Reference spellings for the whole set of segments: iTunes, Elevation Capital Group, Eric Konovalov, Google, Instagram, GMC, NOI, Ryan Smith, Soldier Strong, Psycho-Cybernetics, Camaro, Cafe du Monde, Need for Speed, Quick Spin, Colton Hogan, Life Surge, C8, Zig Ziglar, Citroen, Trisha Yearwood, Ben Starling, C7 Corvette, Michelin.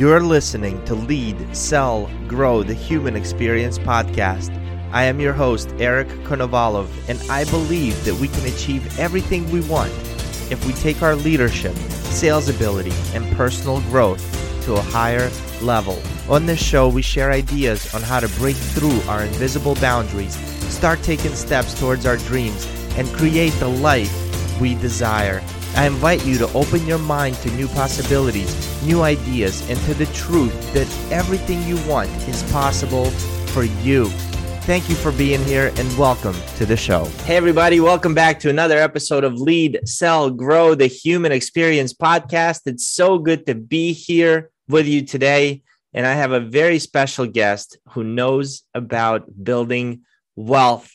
You're listening to Lead, Sell, Grow, the Human Experience podcast. I am your host, Eric Konovalov, and I believe that we can achieve everything we want if we take our leadership, sales ability, and personal growth to a higher level. On this show, we share ideas on how to break through our invisible boundaries, start taking steps towards our dreams, and create the life we desire. I invite you to open your mind to new possibilities, new ideas, and to the truth that everything you want is possible for you. Thank you for being here and welcome to the show. Hey, everybody. Welcome back to another episode of Lead, Sell, Grow, the Human Experience podcast. It's so good to be here with you today. And I have a very special guest who knows about building wealth.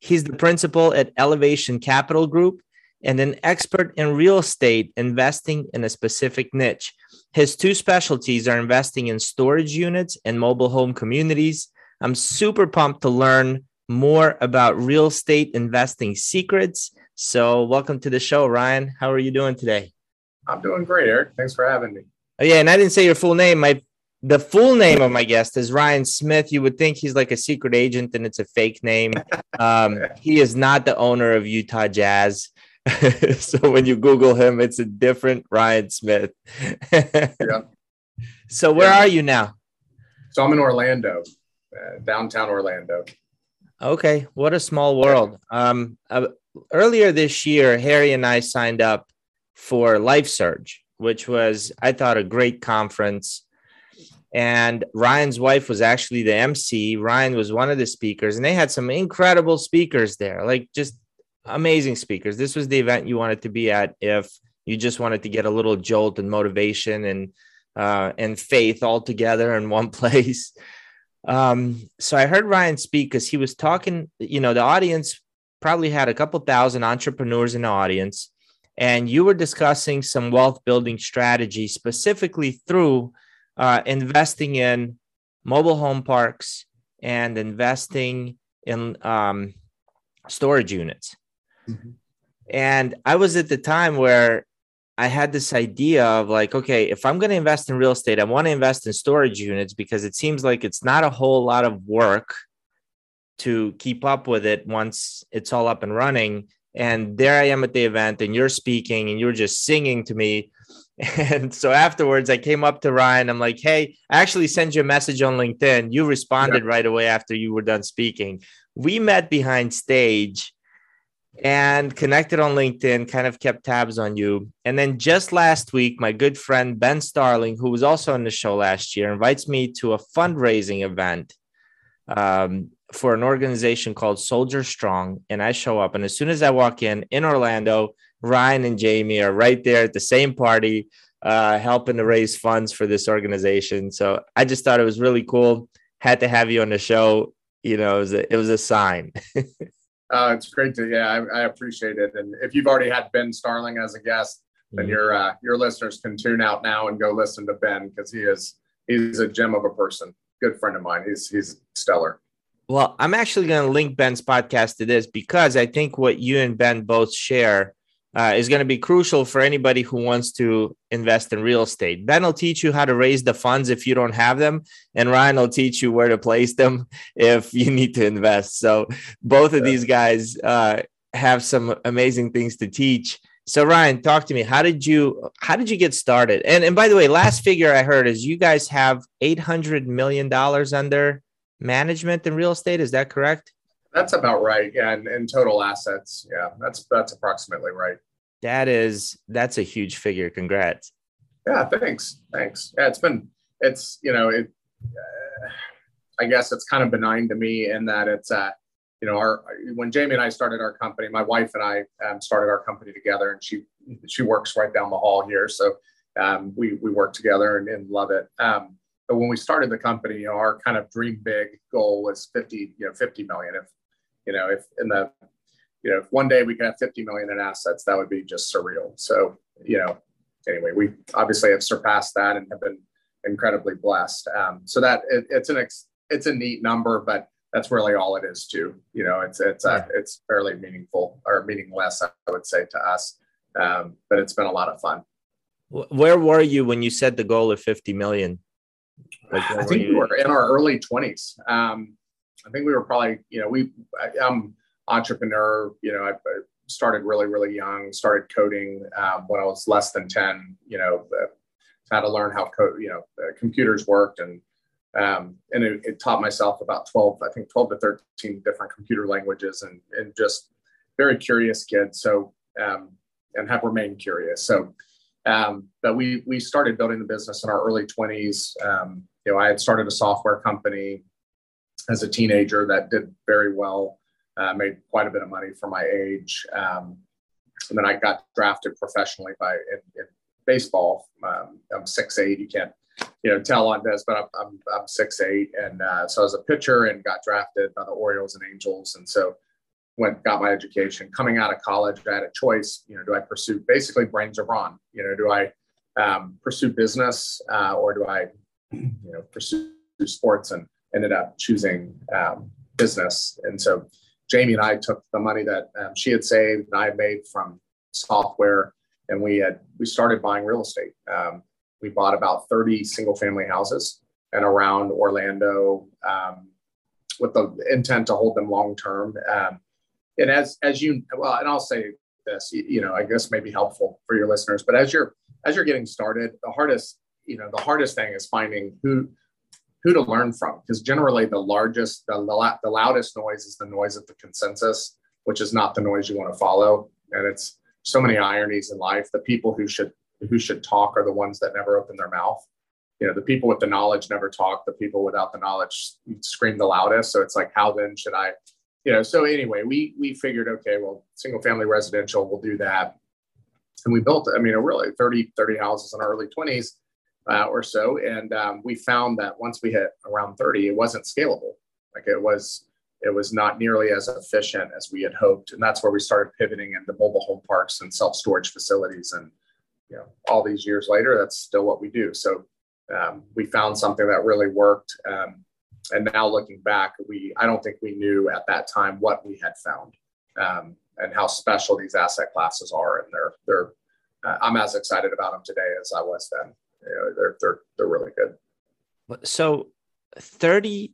He's the principal at Elevation Capital Group and an expert in real estate investing in a specific niche. His two specialties are investing in storage units and mobile home communities. I'm super pumped to learn more about real estate investing secrets. So welcome to the show, Ryan. How are you doing today? I'm doing great, Eric. Thanks for having me. Oh, yeah, and I didn't say your full name. The full name of my guest is Ryan Smith. You would think he's like a secret agent and it's a fake name. He is not the owner of Utah Jazz. So when you Google him, it's a different Ryan Smith. Yeah. So where are you now? So I'm in Orlando, downtown Orlando. Okay. What a small world. Earlier this year, Harry and I signed up for Life Surge, which was, I thought, a great conference. And Ryan's wife was actually the MC. Ryan was one of the speakers, and they had some incredible speakers there, like just amazing speakers. This was the event you wanted to be at if you just wanted to get a little jolt and motivation and faith all together in one place. So I heard Ryan speak because he was talking, the audience probably had a couple thousand entrepreneurs in the audience, and you were discussing some wealth building strategy specifically through investing in mobile home parks and investing in storage units. Mm-hmm. And I was at the time where I had this idea of like, okay, if I'm going to invest in real estate, I want to invest in storage units because it seems like it's not a whole lot of work to keep up with it once it's all up and running. And there I am at the event and you're speaking and you're just singing to me. And so afterwards, I came up to Ryan. I'm like, hey, I actually sent you a message on LinkedIn. You responded right away after you were done speaking. We met behind stage and connected on LinkedIn, kind of kept tabs on you. And then just last week, my good friend, Ben Starling, who was also on the show last year, invites me to a fundraising event for an organization called Soldier Strong. And I show up. And as soon as I walk in Orlando, Ryan and Jamie are right there at the same party, helping to raise funds for this organization. So I just thought it was really cool. Had to have you on the show. It was a sign. It's great to, I appreciate it. And if you've already had Ben Starling as a guest, then mm-hmm. your listeners can tune out now and go listen to Ben because he's a gem of a person. Good friend of mine. He's stellar. Well, I'm actually going to link Ben's podcast to this because I think what you and Ben both share is going to be crucial for anybody who wants to invest in real estate. Ben will teach you how to raise the funds if you don't have them, and Ryan will teach you where to place them if you need to invest. So both of these guys have some amazing things to teach. So Ryan, talk to me. How did you get started? And by the way, last figure I heard is you guys have $800 million under management in real estate. Is that correct? That's about right. Yeah. And total assets. Yeah. That's approximately right. That's a huge figure. Congrats. Yeah. Thanks. Yeah. I guess it's kind of benign to me in that it's, when Jamie and I started our company, my wife and I started our company together, and she works right down the hall here. So we work together and love it. But when we started the company, our kind of dream big goal was 50 million. If one day we could have 50 million in assets, that would be just surreal. So, anyway, we obviously have surpassed that and have been incredibly blessed. So that it's a neat number, but that's really all it is too. It's fairly meaningful or meaningless, I would say, to us. But it's been a lot of fun. Where were you when you set the goal of 50 million? Like, I think we were in our early 20s. I think we were probably, you know, I'm entrepreneur, you know, I started really, really young, started coding when I was less than 10, you know, had to learn how computers worked, and it taught myself about 12 to 13 different computer languages, and just very curious kid. So, and have remained curious. So, but we started building the business in our early 20s. You know, I had started a software company as a teenager that did very well, made quite a bit of money for my age. And then I got drafted professionally in baseball. I'm 6'8". You can't, you know, tell on this, but I'm 6'8", and so I was a pitcher and got drafted by the Orioles and Angels, and so got my education. Coming out of college, I had a choice. You know, do I pursue basically brains or brawn? You know, do I pursue business or do I, you know, pursue sports? And ended up choosing business. And so Jamie and I took the money that she had saved and I had made from software, and we started buying real estate. We bought about 30 single family houses and around Orlando with the intent to hold them long term. And as you, well, and I'll say this, you know, I guess may be helpful for your listeners, but as you're getting started, the hardest thing is finding who to learn from, because generally the loudest noise is the noise of the consensus, which is not the noise you want to follow. And it's so many ironies in life. The people who should talk are the ones that never open their mouth. You know, the people with the knowledge never talk, the people without the knowledge scream the loudest. So it's like, how then should I, you know? So anyway, we figured, okay, well, single family residential, we'll do that. And we built, I mean, really 30 houses in our early 20s or so. And we found that once we hit around 30, it wasn't scalable. Like it was not nearly as efficient as we had hoped. And that's where we started pivoting into mobile home parks and self-storage facilities. And, you know, all these years later, that's still what we do. So we found something that really worked. And now looking back, I don't think we knew at that time what we had found and how special these asset classes are. And I'm as excited about them today as I was then. You know, they're really good. So 30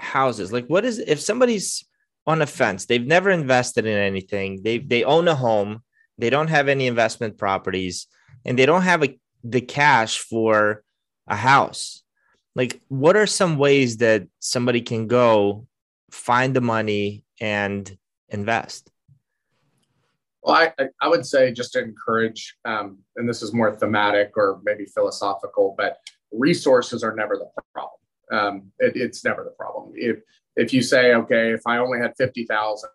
houses, like what is, if somebody's on a fence, they've never invested in anything, they own a home, they don't have any investment properties, and they don't have the cash for a house. Like, what are some ways that somebody can go find the money and invest? Well, I would say just to encourage, and this is more thematic or maybe philosophical, but resources are never the problem. It's never the problem. If you say, okay, if I only had 50,000,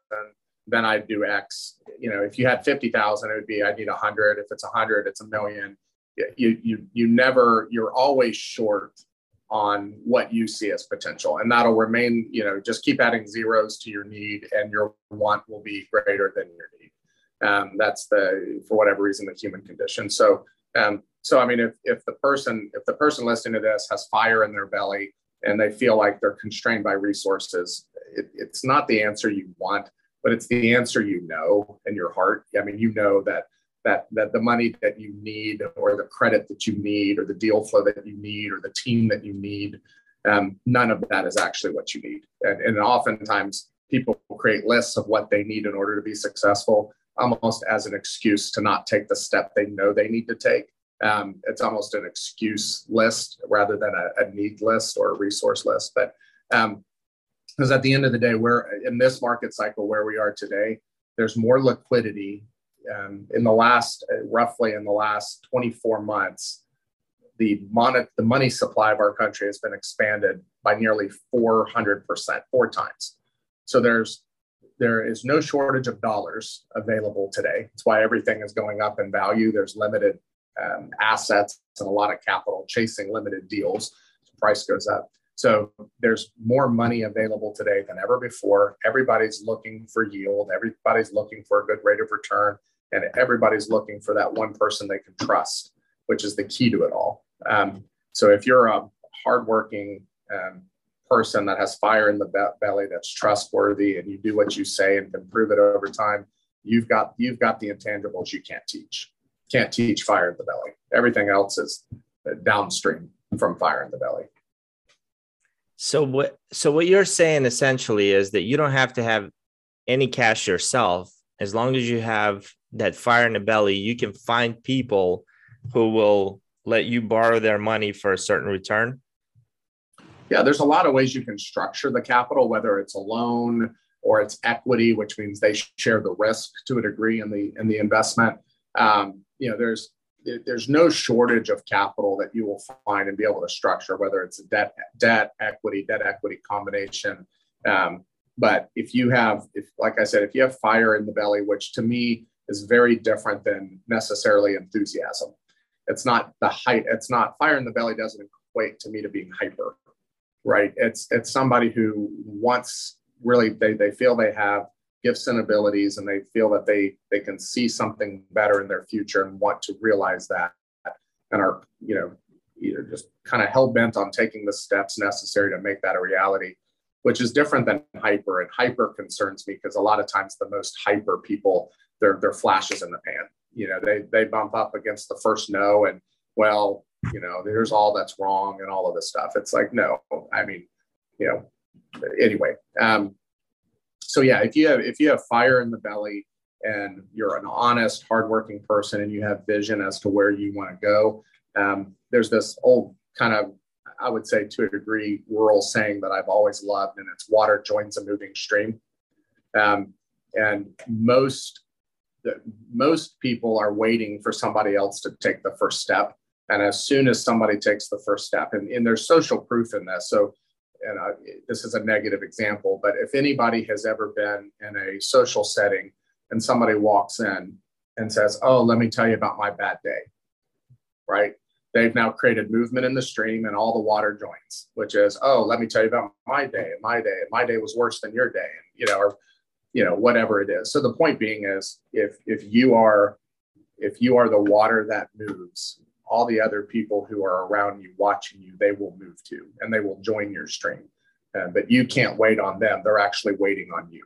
then I'd do X. You know, if you had 50,000, it would be, I need 100. If it's 100, it's 1 million. You're always short on what you see as potential, and that'll remain, you know, just keep adding zeros to your need, and your want will be greater than your need. That's for whatever reason, the human condition. So I mean, if the person listening to this has fire in their belly and they feel like they're constrained by resources, it's not the answer you want, but it's the answer, you know, in your heart. I mean, you know that the money that you need, or the credit that you need, or the deal flow that you need, or the team that you need, none of that is actually what you need. And oftentimes people create lists of what they need in order to be successful, almost as an excuse to not take the step they know they need to take. It's almost an excuse list rather than a need list or a resource list. But because at the end of the day, we're in this market cycle where we are today, there's more liquidity. In the last 24 months, the money supply of our country has been expanded by nearly 400%, 4 times. So there is no shortage of dollars available today. That's why everything is going up in value. There's limited assets and a lot of capital chasing limited deals. The price goes up. So there's more money available today than ever before. Everybody's looking for yield. Everybody's looking for a good rate of return. And everybody's looking for that one person they can trust, which is the key to it all. So if you're a hardworking person that has fire in the belly, that's trustworthy, and you do what you say and can prove it over time, you've got the intangibles you can't teach. Can't teach fire in the belly. Everything else is downstream from fire in the belly. So what you're saying essentially is that you don't have to have any cash yourself. As long as you have that fire in the belly, you can find people who will let you borrow their money for a certain return. Yeah, there's a lot of ways you can structure the capital, whether it's a loan or it's equity, which means they share the risk to a degree in the investment. There's no shortage of capital that you will find and be able to structure, whether it's debt equity combination. But if you have fire in the belly, which to me is very different than necessarily enthusiasm. It's not the height. It's not fire in the belly doesn't equate to me to being hyper, right? It's somebody who wants really, they feel they have gifts and abilities, and they feel that they can see something better in their future and want to realize that, and are, either just kind of hell-bent on taking the steps necessary to make that a reality, which is different than hyper. And hyper concerns me because a lot of times the most hyper people, they're flashes in the pan. They bump up against the first no and, well, there's all that's wrong and all of this stuff. It's like, no, I mean, anyway. So yeah, if you have fire in the belly and you're an honest, hardworking person and you have vision as to where you want to go, there's this old kind of, I would say to a degree, rural saying that I've always loved, and it's water joins a moving stream. And most people are waiting for somebody else to take the first step. And as soon as somebody takes the first step, and there's social proof in this. So, this is a negative example, but if anybody has ever been in a social setting and somebody walks in and says, oh, let me tell you about my bad day, right? They've now created movement in the stream and all the water joins, which is, oh, let me tell you about my day was worse than your day, and, whatever it is. So the point being is if you are the water that moves, all the other people who are around you watching you, they will move too, and they will join your stream. But you can't wait on them. They're actually waiting on you.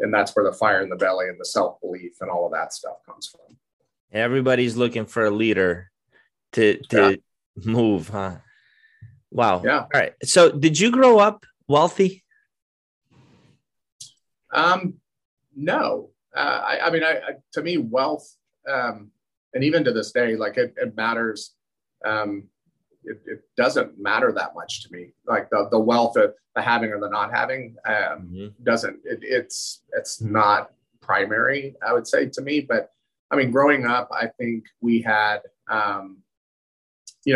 And that's where the fire in the belly and the self-belief and all of that stuff comes from. Everybody's looking for a leader to move, huh? Wow. Yeah. All right. So did you grow up wealthy? No. To me, wealth, and even to this day, like it matters. It doesn't matter that much to me. Like the wealth of the having or the not having doesn't. It's not primary, I would say, to me. But I mean, growing up, I think we had,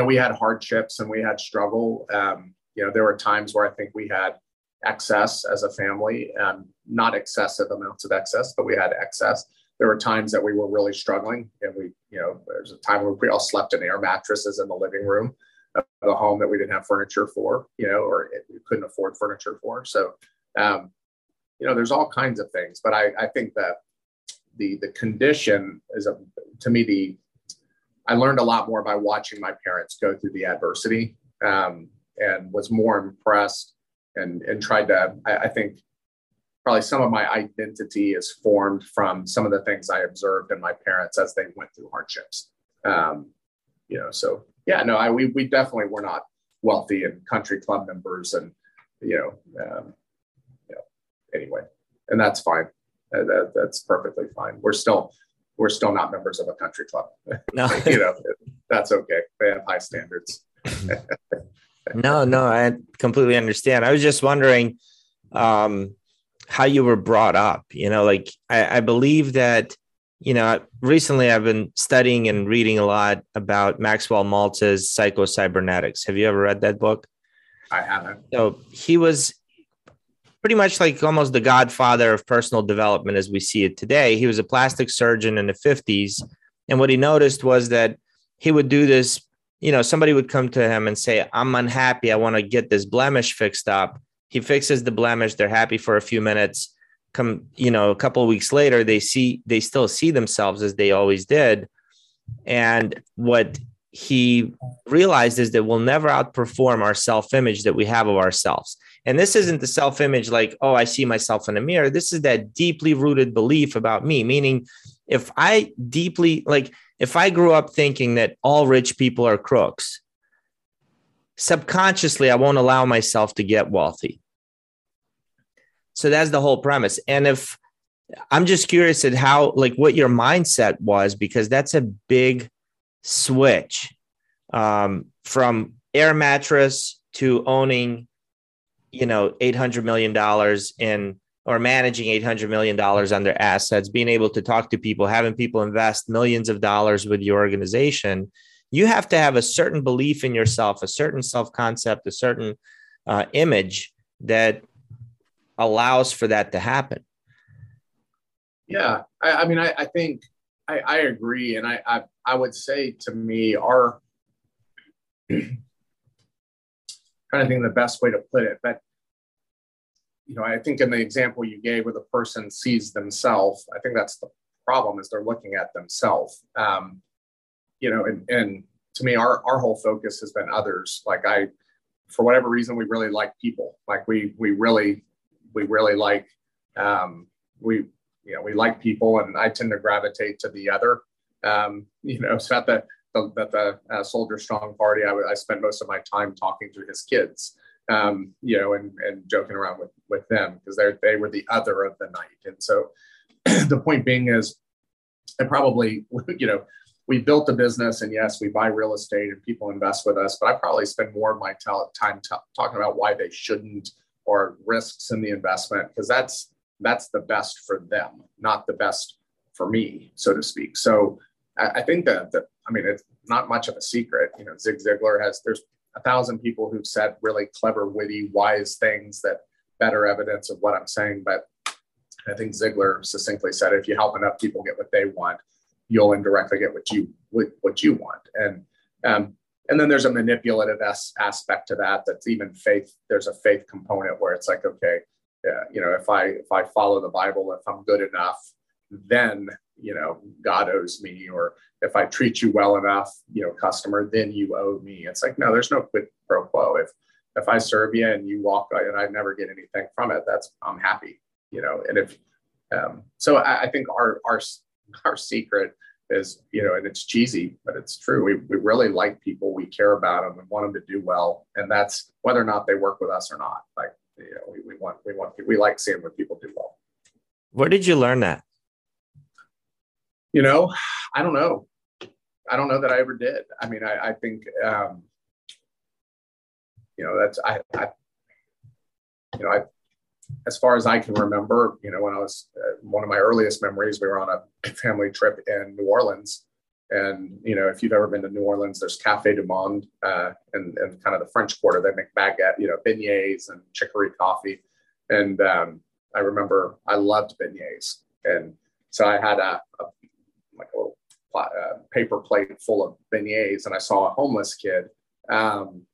we had hardships and we had struggle. There were times where I think we had excess as a family, not excessive amounts of excess, but we had excess. There were times that we were really struggling, and there's a time where we all slept in air mattresses in the living room of the home that we didn't have furniture for, or we couldn't afford furniture for. So, there's all kinds of things, but I think that the condition is I learned a lot more by watching my parents go through the adversity, and was more impressed and tried to, I think probably some of my identity is formed from some of the things I observed in my parents as they went through hardships. So yeah, no, we definitely were not wealthy and country club members and, anyway, and that's fine. That's perfectly fine. We're still not members of a country club. No. That's okay. They have high standards. No, I completely understand. I was just wondering how you were brought up. I believe that, recently I've been studying and reading a lot about Maxwell Maltz's Psycho-Cybernetics. Have you ever read that book? I haven't. So he was pretty much like almost the godfather of personal development as we see it today. He was a plastic surgeon in the 50s. And what he noticed was that he would do this, somebody would come to him and say, I'm unhappy. I want to get this blemish fixed up. He fixes the blemish. They're happy for a few minutes. Come, a couple of weeks later, they still see themselves as they always did. And what he realized is that we'll never outperform our self-image that we have of ourselves. And this isn't the self-image like, oh, I see myself in a mirror. This is that deeply rooted belief about me, meaning if I deeply, like, if I grew up thinking that all rich people are crooks, subconsciously, I won't allow myself to get wealthy. So that's the whole premise. And if I'm just curious at how, like, what your mindset was, because that's a big switch from air mattress to owning, you know, $800 million in, or managing $800 million on their assets, being able to talk to people, having people invest millions of dollars with your organization. You have to have a certain belief in yourself, a certain self-concept, a certain image that allows for that to happen. Yeah. I mean, I think I agree. And I would say, to me, our kind of thing, the best way to put it, but, you know, I think in the example you gave where the person sees themselves, I think that's the problem, is they're looking at themselves. You know, and to me, our whole focus has been others. Like, I, for whatever reason, we really like people. Like we really like, we like people, and I tend to gravitate to the other. You know, so at the Soldier Strong party, I spent most of my time talking to his kids, you know, and joking around with them, because they were the other of the night. And so the point being is, I probably, you know, we built the business, and yes, we buy real estate and people invest with us, but I probably spend more of my time talking about why they shouldn't, or risks in the investment, because that's the best for them, not the best for me, so to speak. So I think that, I mean, it's not much of a secret. You know, Zig Ziglar has, there's 1,000 people who've said really clever, witty, wise things that better evidence of what I'm saying. But I think Ziglar succinctly said, if you help enough people get what they want, you'll indirectly get what you want. And then there's a manipulative aspect to that. That's even faith. There's a faith component where it's like, okay, yeah, you know, if I follow the Bible, if I'm good enough, then, you know, God owes me, or if I treat you well enough, you know, customer, then you owe me. It's like, no, there's no quid pro quo. If I serve you and you walk and I never get anything from it, I'm happy, you know? And if, so I think our secret is, you know, and it's cheesy, but it's true. We really like people. We care about them and want them to do well. And that's whether or not they work with us or not. Like, you know, we like seeing what people do well. Where did you learn that? You know, I don't know. I don't know that I ever did. I mean, I think, you know, that's, I, as far as I can remember, you know, when I was one of my earliest memories, we were on a family trip in New Orleans. And, you know, if you've ever been to New Orleans, there's Cafe du Monde and kind of the French Quarter. They make baguette, you know, beignets and chicory coffee. And I remember I loved beignets. And so I had a little paper plate full of beignets, and I saw a homeless kid in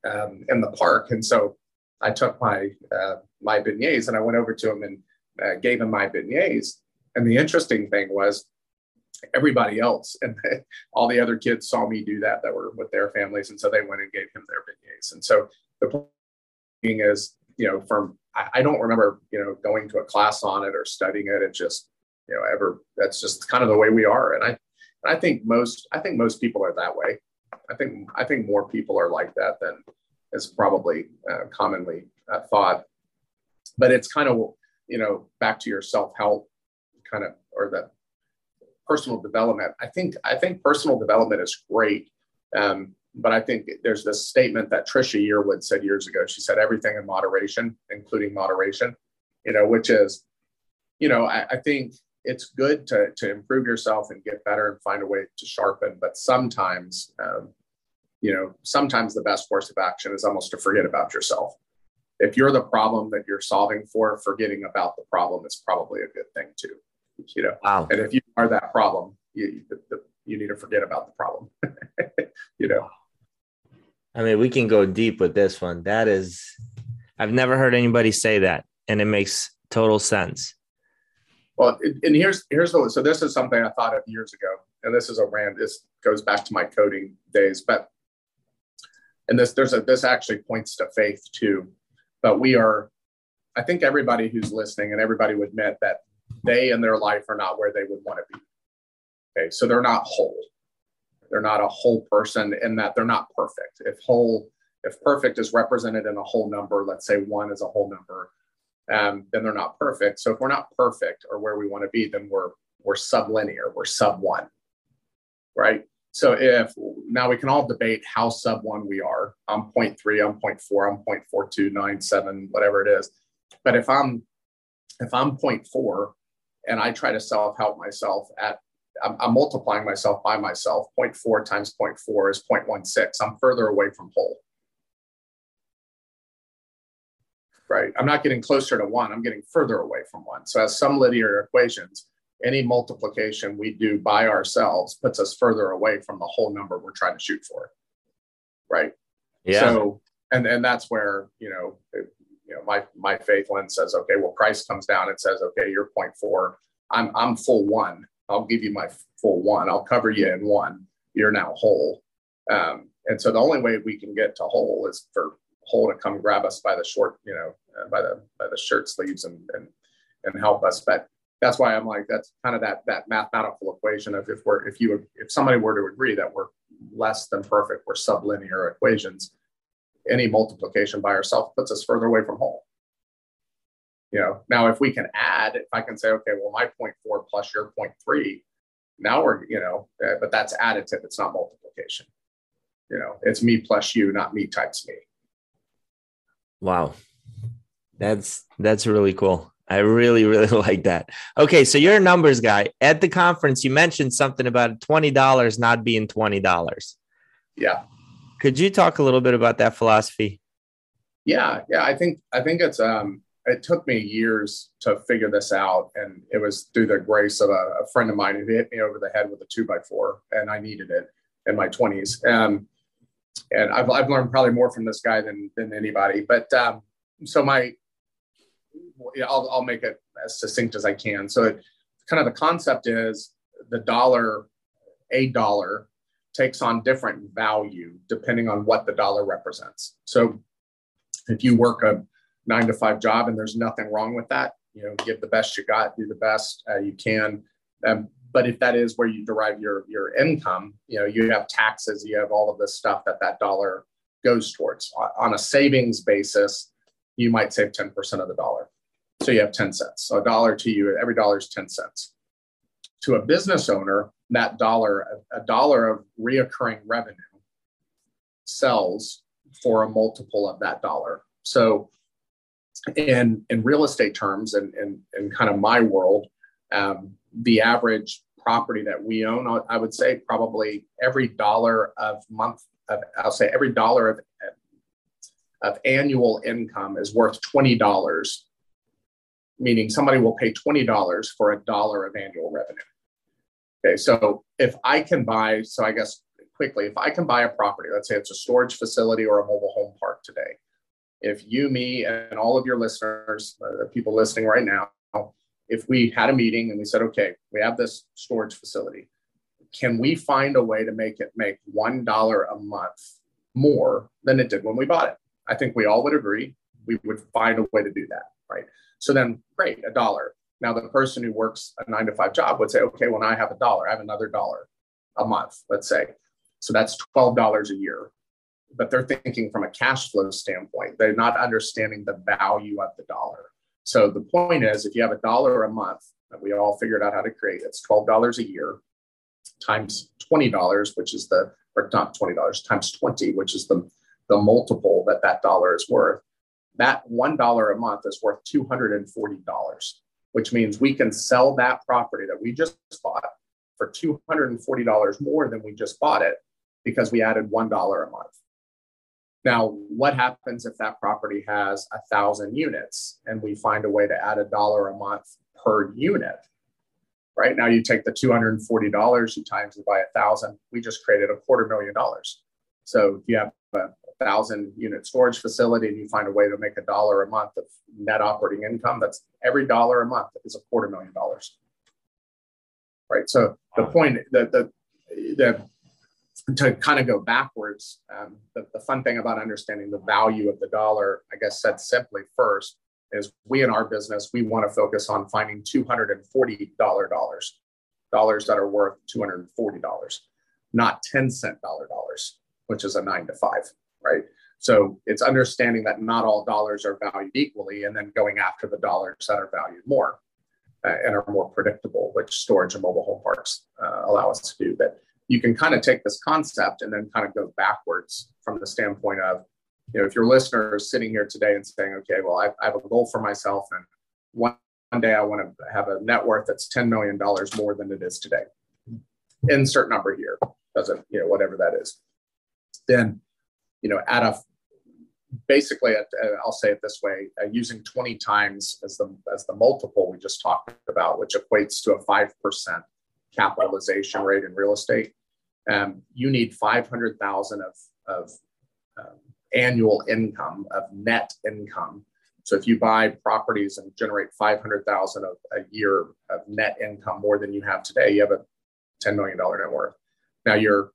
the park. And so I took my beignets and I went over to him and gave him my beignets. And the interesting thing was, everybody else and all the other kids saw me do that were with their families, and so they went and gave him their beignets. And so the point being is, you know, I don't remember, you know, going to a class on it or studying it. It just, you know, that's just kind of the way we are. And I think most people are that way. I think more people are like that than is probably commonly thought. But it's kind of, you know, back to your self-help kind of, or the personal development. I think personal development is great. But I think there's this statement that Trisha Yearwood said years ago. She said, everything in moderation, including moderation, you know, which is, you know, I think it's good to improve yourself and get better and find a way to sharpen. But sometimes, you know, sometimes the best course of action is almost to forget about yourself. If you're the problem that you're solving for, forgetting about the problem is probably a good thing too, you know. Wow. And if you are that problem, you need to forget about the problem, you know. I mean, we can go deep with this one. That is, I've never heard anybody say that, and it makes total sense. Well, and here's the, so this is something I thought of years ago, and this is a rant. This goes back to my coding days, but. And this actually points to faith too, but I think everybody who's listening and everybody would admit that they and their life are not where they would want to be. Okay, so they're not whole. They're not a whole person in that they're not perfect. If perfect is represented in a whole number, let's say one is a whole number, then they're not perfect. So if we're not perfect or where we want to be, then we're sublinear, we're sub one, right? So if now we can all debate how sub one we are. I'm 0.3, I'm 0.4, I'm 0.4297, whatever it is. But if I'm 0.4 and I try to self-help myself at, I'm multiplying myself by myself. 0.4 times 0.4 is 0.16. I'm further away from whole. Right? I'm not getting closer to one. I'm getting further away from one. So as some linear equations, any multiplication we do by ourselves puts us further away from the whole number we're trying to shoot for. Right? Yeah. So, and that's where, my faith lens says, okay, well, Christ comes down and says, okay, you're 0.4. I'm full one. I'll give you my full one. I'll cover you in one. You're now whole. And so the only way we can get to whole is for whole to come grab us by the short, by the shirt sleeves and help us. But that's why I'm like, that's kind of that mathematical equation of if somebody were to agree that we're less than perfect, we're sublinear equations, any multiplication by ourselves puts us further away from whole. Now if we can add, if I can say, okay, well, my 0.4 plus your 0.3, now we're, but that's additive. It's not multiplication. It's me plus you, not me times me. Wow. That's really cool. I really, really like that. Okay. So you're a numbers guy. At the conference, you mentioned something about $20 not being $20. Yeah. Could you talk a little bit about that philosophy? Yeah. Yeah. I think it's, it took me years to figure this out. And it was through the grace of a friend of mine who hit me over the head with a 2x4, and I needed it in my 20s. And I've learned probably more from this guy than anybody, but I'll make it as succinct as I can. So it, kind of the concept is a dollar takes on different value depending on what the dollar represents. So if you work a 9-to-5 job, and there's nothing wrong with that, give the best you got, do the best you can. But if that is where you derive your income, you have taxes, you have all of this stuff that dollar goes towards. On a savings basis, you might save 10% of the dollar. So you have 10 cents. So a dollar to you, every dollar is 10 cents. To a business owner, that dollar, a dollar of reoccurring revenue sells for a multiple of that dollar. So in real estate terms and kind of my world, the average property that we own, I would say probably every dollar of annual income is worth $20, meaning somebody will pay $20 for a dollar of annual revenue. Okay. So if I can buy a property, let's say it's a storage facility or a mobile home park today. If you, me, and all of your listeners, the people listening right now, if we had a meeting and we said, okay, we have this storage facility, can we find a way to make it make $1 a month more than it did when we bought it? I think we all would agree we would find a way to do that, right? So then, great, a dollar. Now, the person who works a 9-to-5 job would say, okay, well, now I have a dollar. I have another dollar a month, let's say. So that's $12 a year. But they're thinking from a cash flow standpoint. They're not understanding the value of the dollar. So the point is, if you have a dollar a month that we all figured out how to create, it's $12 a year times $20, which is times 20, which is the multiple that dollar is worth. That $1 a month is worth $240, which means we can sell that property that we just bought for $240 more than we just bought it because we added $1 a month. Now, what happens if that property has 1,000 units and we find a way to add $1 a month per unit? Right now, you take the $240, you times it by 1,000. We just created $250,000. So if you have a 1,000 unit storage facility and you find a way to make $1 a month of net operating income, that's every dollar a month is $250,000. Right. So the point that to kind of go backwards, the fun thing about understanding the value of the dollar, I guess said simply first, is we in our business, we want to focus on finding $240 dollars that are worth $240, not 10-cent dollars, which is a 9 to 5, right? So it's understanding that not all dollars are valued equally and then going after the dollars that are valued more and are more predictable, which storage and mobile home parks allow us to do. But you can kind of take this concept and then kind of go backwards from the standpoint of, you know, if your listener is sitting here today and saying, okay, well, I have a goal for myself and one day I want to have a net worth that's $10 million more than it is today. Insert number here, doesn't, you know, whatever that is. Then, you know, I'll say it this way, using 20 times as the multiple we just talked about, which equates to a 5% capitalization rate in real estate. You need 500,000 of annual income, of net income. So if you buy properties and generate 500,000 a year of net income more than you have today, you have a $10 million net worth. Now your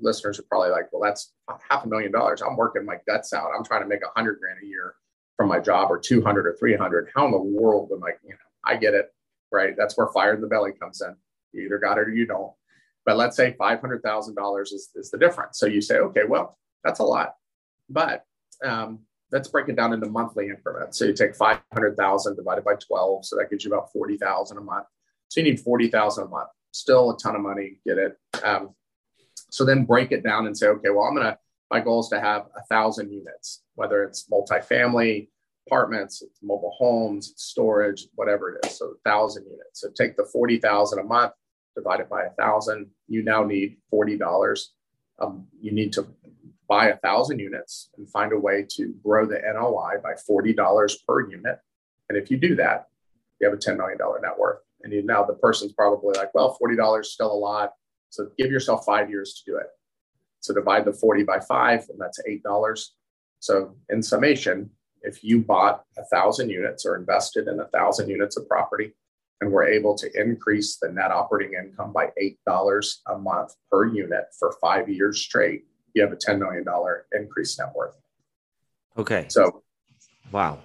listeners are probably like, well, that's $500,000. I'm working my guts out. I'm trying to make $100,000 a year from my job, or 200 or 300. How in the world am I, you know, I get it, right? That's where fire in the belly comes in. You either got it or you don't. But let's say $500,000 is the difference. So you say, okay, well, that's a lot, but let's break it down into monthly increments. So you take 500,000 divided by 12. So that gives you about 40,000 a month. So you need 40,000 a month, still a ton of money, get it. So then break it down and say, okay, well, my goal is to have 1,000 units, whether it's multifamily apartments, it's mobile homes, it's storage, whatever it is. So 1,000 units. So take the 40,000 a month, divide it by 1,000. You now need $40. You need to buy 1,000 units and find a way to grow the NOI by $40 per unit. And if you do that, you have a $10 million net worth. And now the person's probably like, well, $40 is still a lot. So give yourself 5 years to do it. So divide the 40 by 5, and that's $8. So in summation, if you bought 1,000 units or invested in 1,000 units of property and were able to increase the net operating income by $8 a month per unit for 5 years straight, you have a $10 million increased net worth. Okay. So, wow.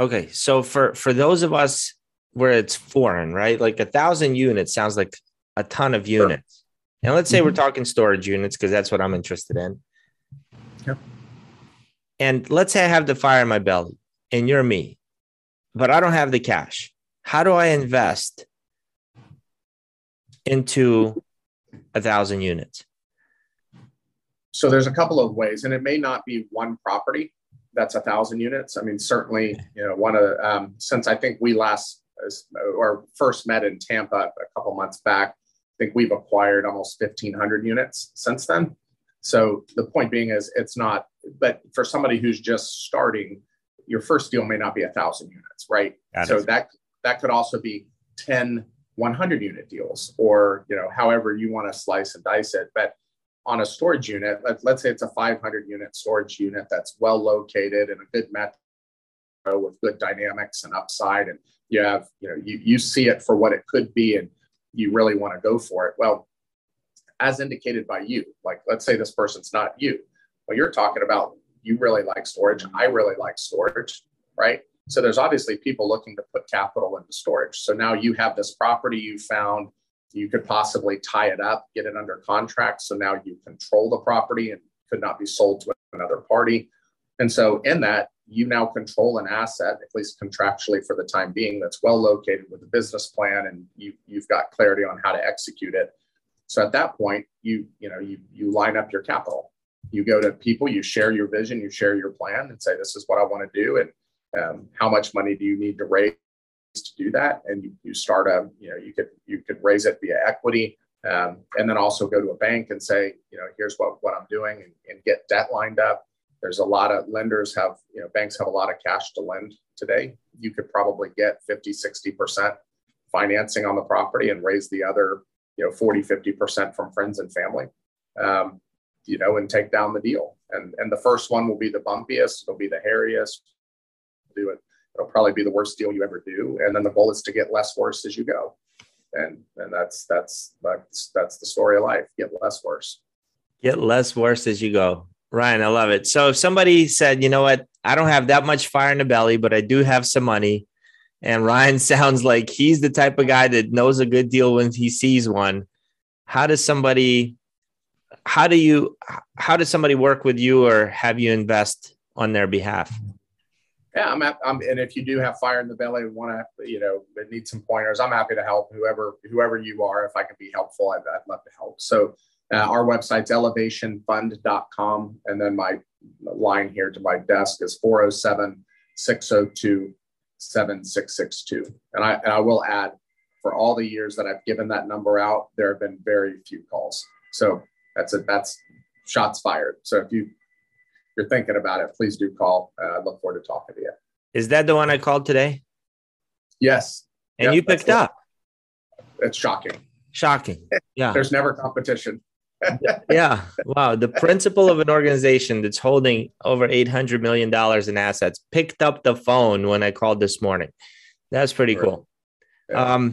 Okay. So for those of us where it's foreign, right? Like 1,000 units sounds like a ton of units. Sure. And let's say we're talking storage units, because that's what I'm interested in. Yep. And let's say I have the fire in my belly and you're me, but I don't have the cash. How do I invest into 1,000 units? So there's a couple of ways, and it may not be one property that's 1,000 units. I mean, certainly, you know, one of the, since I think we first met in Tampa a couple months back, I think we've acquired almost 1,500 units since then. So the point being is it's not, but for somebody who's just starting, your first deal may not be 1,000 units, right? That could also be 10, 100 unit deals, or, you know, however you want to slice and dice it. But on a storage unit, let's say it's a 500 unit storage unit that's well located in a good metro with good dynamics and upside, and you have, you know, you see it for what it could be and you really want to go for it. Well, as indicated by you, like, let's say this person's not you. Well, you're talking about, you really like storage. I really like storage, right? So there's obviously people looking to put capital into storage. So now you have this property you found. You could possibly tie it up, get it under contract. So now you control the property and could not be sold to another party. And so in that, you now control an asset, at least contractually for the time being, that's well located with a business plan, and you've got clarity on how to execute it. So at that point, you line up your capital. You go to people, you share your vision, you share your plan and say, this is what I want to do. And how much money do you need to raise to do that? And you start a, you know, you could raise it via equity, and then also go to a bank and say, you know, here's what I'm doing, and get debt lined up. There's a lot of lenders have, you know, banks have a lot of cash to lend today. You could probably get 50, 60% financing on the property and raise the other, you know, 40, 50% from friends and family, you know, and take down the deal. And the first one will be the bumpiest. It'll be the hairiest. Do it. It'll probably be the worst deal you ever do, and then the goal is to get less worse as you go, and that's the story of life. Get less worse as you go. Ryan, I love it. So if somebody said, you know what, I don't have that much fire in the belly, but I do have some money. And Ryan sounds like he's the type of guy that knows a good deal when he sees one. How does somebody work with you or have you invest on their behalf? Yeah, and if you do have fire in the belly and want to, need some pointers, I'm happy to help whoever you are. If I can be helpful, I'd love to help. So our website's elevationfund.com. And then my line here to my desk is 407-602-7662. And I will add, for all the years that I've given that number out, there have been very few calls. So that's shots fired. So if you're thinking about it, please do call. I look forward to talking to you. Is that the one I called today? Yes. And yep, you picked up. It's shocking. Shocking. Yeah. There's never competition. Yeah. Wow. The principal of an organization that's holding over $800 million in assets picked up the phone when I called this morning. That's pretty cool. Yeah.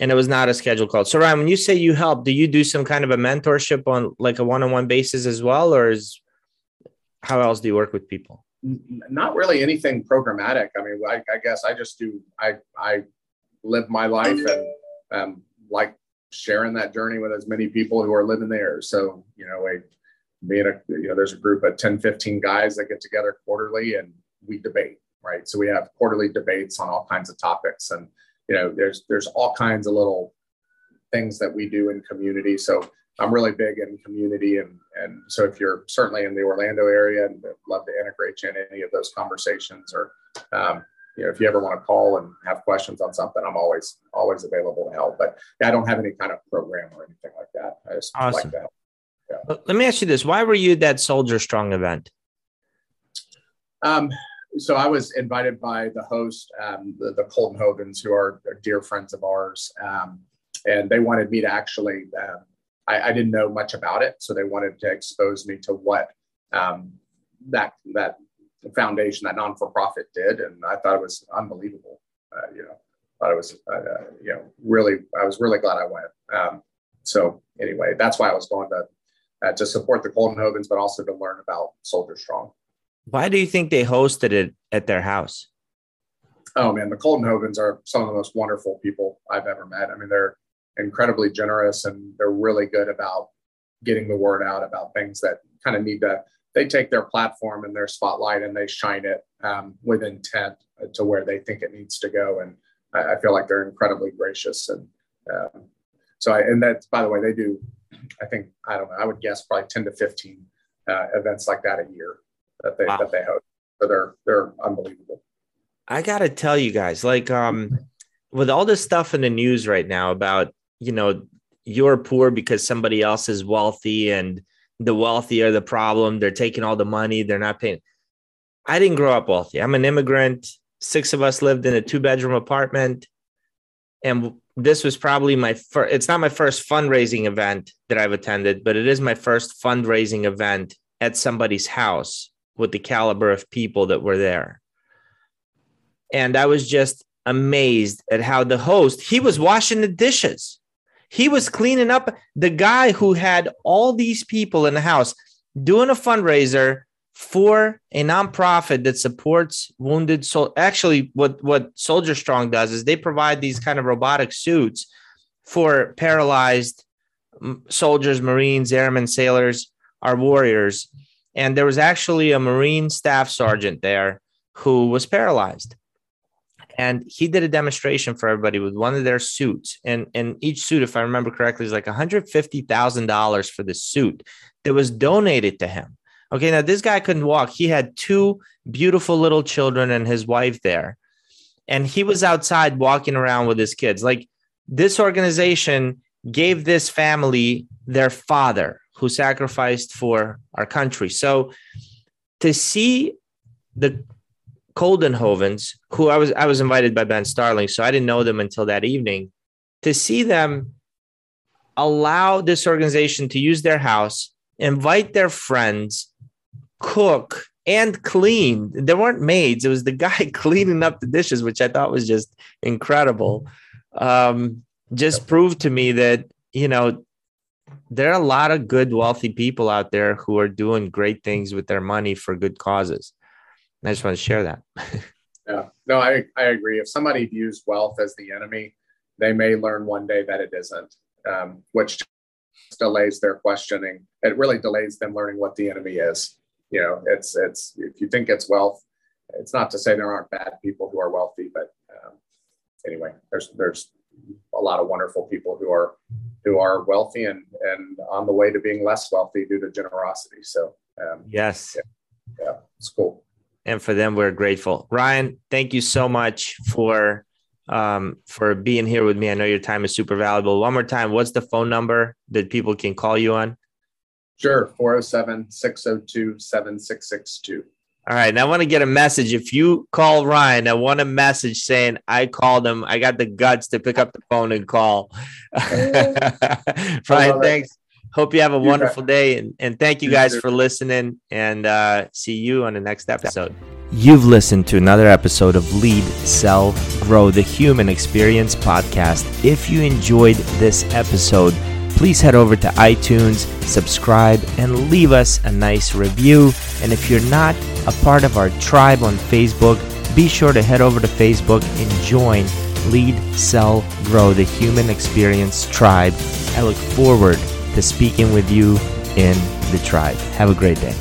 And it was not a scheduled call. So Ryan, when you say you help, do you do some kind of a mentorship on like a one-on-one basis as well? Or how else do you work with people? Not really anything programmatic. I mean, I guess I just do, I live my life and like sharing that journey with as many people who are living there. So, there's a group of 10, 15 guys that get together quarterly and we debate, right? So we have quarterly debates on all kinds of topics and, there's all kinds of little things that we do in community. So I'm really big in community. And so if you're certainly in the Orlando area, and I'd love to integrate you in any of those conversations, or, if you ever want to call and have questions on something, I'm always available to help, but I don't have any kind of program or anything like that. I just like that. Yeah. Let me ask you this. Why were you at that Soldier Strong event? So I was invited by the host, the Colton Hogans, who are dear friends of ours. And they wanted me to actually, I didn't know much about it. So they wanted to expose me to what that foundation, that non-for-profit did. And I thought it was unbelievable. I was really glad I went. So anyway, that's why I was going to support the Colton Hogans, but also to learn about Soldier Strong. Why do you think they hosted it at their house? Oh man, the Colton Hogans are some of the most wonderful people I've ever met. I mean, they're incredibly generous and they're really good about getting the word out about things that kind of they take their platform and their spotlight and they shine it with intent to where they think it needs to go. And I feel like they're incredibly gracious. And and that's, by the way, they do, I would guess probably 10 to 15 events like that a year. That they host. So they're unbelievable. I got to tell you guys, with all this stuff in the news right now about, you're poor because somebody else is wealthy and the wealthy are the problem. They're taking all the money. They're not paying. I didn't grow up wealthy. I'm an immigrant. 6 of us lived in a 2-bedroom apartment. And this was probably it's not my first fundraising event that I've attended, but it is my first fundraising event at somebody's house with the caliber of people that were there. And I was just amazed at how the host, he was washing the dishes. He was cleaning up. The guy who had all these people in the house doing a fundraiser for a nonprofit that supports wounded soldiers. Actually, what Soldier Strong does is they provide these kind of robotic suits for paralyzed soldiers, Marines, airmen, sailors, our warriors. And there was actually a Marine staff sergeant there who was paralyzed. And he did a demonstration for everybody with one of their suits. And each suit, if I remember correctly, is like $150,000 for the suit that was donated to him. Okay, now this guy couldn't walk. He had 2 beautiful little children and his wife there. And he was outside walking around with his kids. Like, this organization gave this family their father, who sacrificed for our country. So to see the Colden Hovens, who I was invited by Ben Starling, so I didn't know them until that evening, to see them allow this organization to use their house, invite their friends, cook and clean. There weren't maids. It was the guy cleaning up the dishes, which I thought was just incredible. Just proved to me that, there are a lot of good, wealthy people out there who are doing great things with their money for good causes. And I just want to share that. Yeah, no, I agree. If somebody views wealth as the enemy, they may learn one day that it isn't, which delays their questioning. It really delays them learning what the enemy is. You know, it's, if you think it's wealth, it's not to say there aren't bad people who are wealthy, but anyway, there's a lot of wonderful people who are wealthy and on the way to being less wealthy due to generosity. So yes. Yeah, it's cool. And for them, we're grateful. Ryan, thank you so much for being here with me. I know your time is super valuable. One more time, what's the phone number that people can call you on? Sure. 407-602-7662. All right. And I want to get a message. If you call Ryan, I want a message saying, I called him. I got the guts to pick up the phone and call. Ryan, thanks. Hope you have a wonderful day. And thank you guys for listening. And see you on the next episode. You've listened to another episode of Lead, Sell, Grow, the Human Experience Podcast. If you enjoyed this episode, please head over to iTunes, subscribe, and leave us a nice review. And if you're not a part of our tribe on Facebook, be sure to head over to Facebook and join Lead, Sell, Grow, the Human Experience Tribe. I look forward to speaking with you in the tribe. Have a great day.